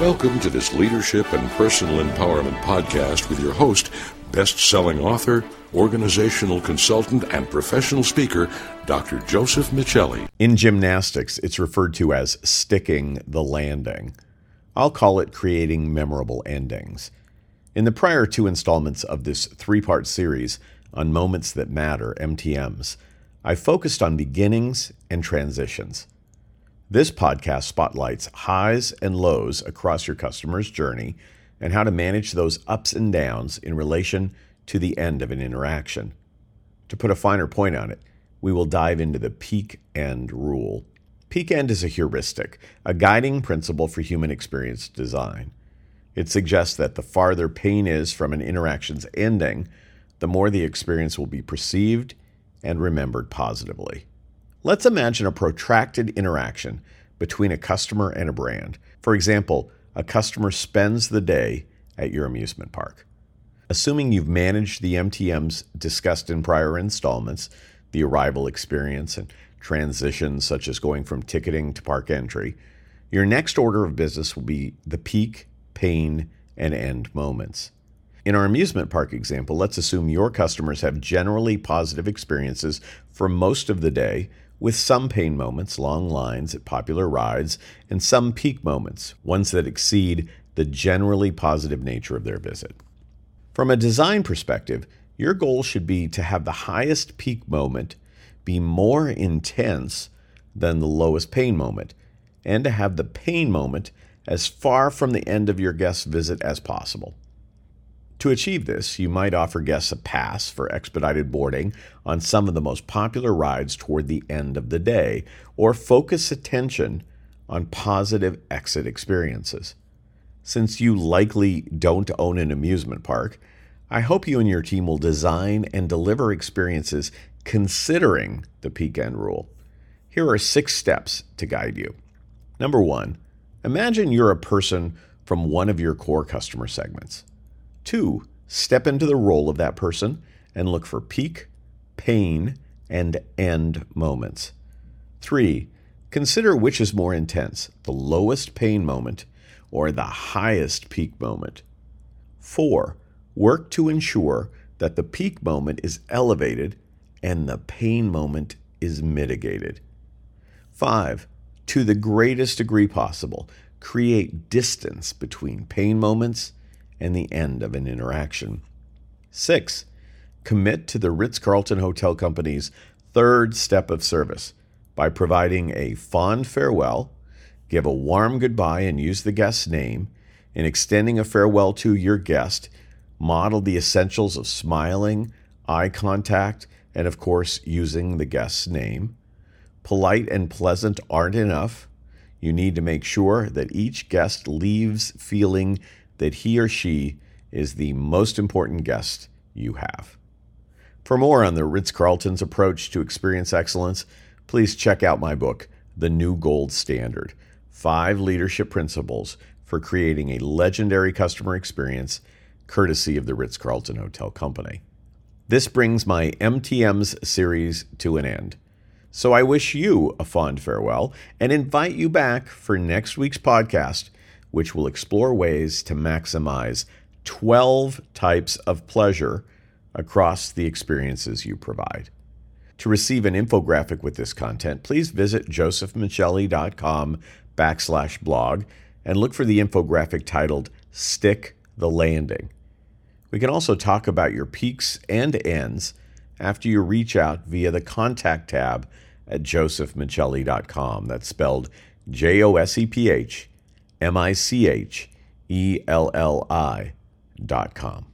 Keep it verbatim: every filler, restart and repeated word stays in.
Welcome to this Leadership and Personal Empowerment podcast with your host, best-selling author, organizational consultant, and professional speaker, Doctor Joseph Michelli. In gymnastics, it's referred to as sticking the landing. I'll call it creating memorable endings. In the prior two installments of this three-part series on Moments That Matter, M T Ms, I focused on beginnings and transitions. This podcast spotlights highs and lows across your customer's journey and how to manage those ups and downs in relation to the end of an interaction. To put a finer point on it, we will dive into the peak-end rule. Peak-end is a heuristic, a guiding principle for human experience design. It suggests that the farther pain is from an interaction's ending, the more the experience will be perceived and remembered positively. Let's imagine a protracted interaction between a customer and a brand. For example, a customer spends the day at your amusement park. Assuming you've managed the M T Ms discussed in prior installments, the arrival experience and transitions such as going from ticketing to park entry, your next order of business will be the peak, pain, and end moments. In our amusement park example, let's assume your customers have generally positive experiences for most of the day, with some pain moments, long lines at popular rides, and some peak moments, ones that exceed the generally positive nature of their visit. From a design perspective, your goal should be to have the highest peak moment be more intense than the lowest pain moment, and to have the pain moment as far from the end of your guest's visit as possible. To achieve this, you might offer guests a pass for expedited boarding on some of the most popular rides toward the end of the day, or focus attention on positive exit experiences. Since you likely don't own an amusement park, I hope you and your team will design and deliver experiences considering the peak-end rule. Here are six steps to guide you. Number one, imagine you're a person from one of your core customer segments. Two, step into the role of that person and look for peak, pain, and end moments. Three, consider which is more intense, the lowest pain moment or the highest peak moment. Four, work to ensure that the peak moment is elevated and the pain moment is mitigated. Five, to the greatest degree possible, create distance between pain moments and the end of an interaction. Six, commit to the Ritz-Carlton Hotel Company's third step of service by providing a fond farewell, give a warm goodbye and use the guest's name, in extending a farewell to your guest, model the essentials of smiling, eye contact, and of course, using the guest's name. Polite and pleasant aren't enough. You need to make sure that each guest leaves feeling that he or she is the most important guest you have. For more on the Ritz-Carlton's approach to experience excellence, please check out my book, The New Gold Standard, Five Leadership Principles for Creating a Legendary Customer Experience, courtesy of the Ritz-Carlton Hotel Company. This brings my M T Ms series to an end. So I wish you a fond farewell and invite you back for next week's podcast, which will explore ways to maximize twelve types of pleasure across the experiences you provide. To receive an infographic with this content, please visit josephmichelli.com backslash blog and look for the infographic titled Stick the Landing. We can also talk about your peaks and ends after you reach out via the contact tab at joseph michelli dot com. That's spelled J O S E P H M I C H E L L I dot com.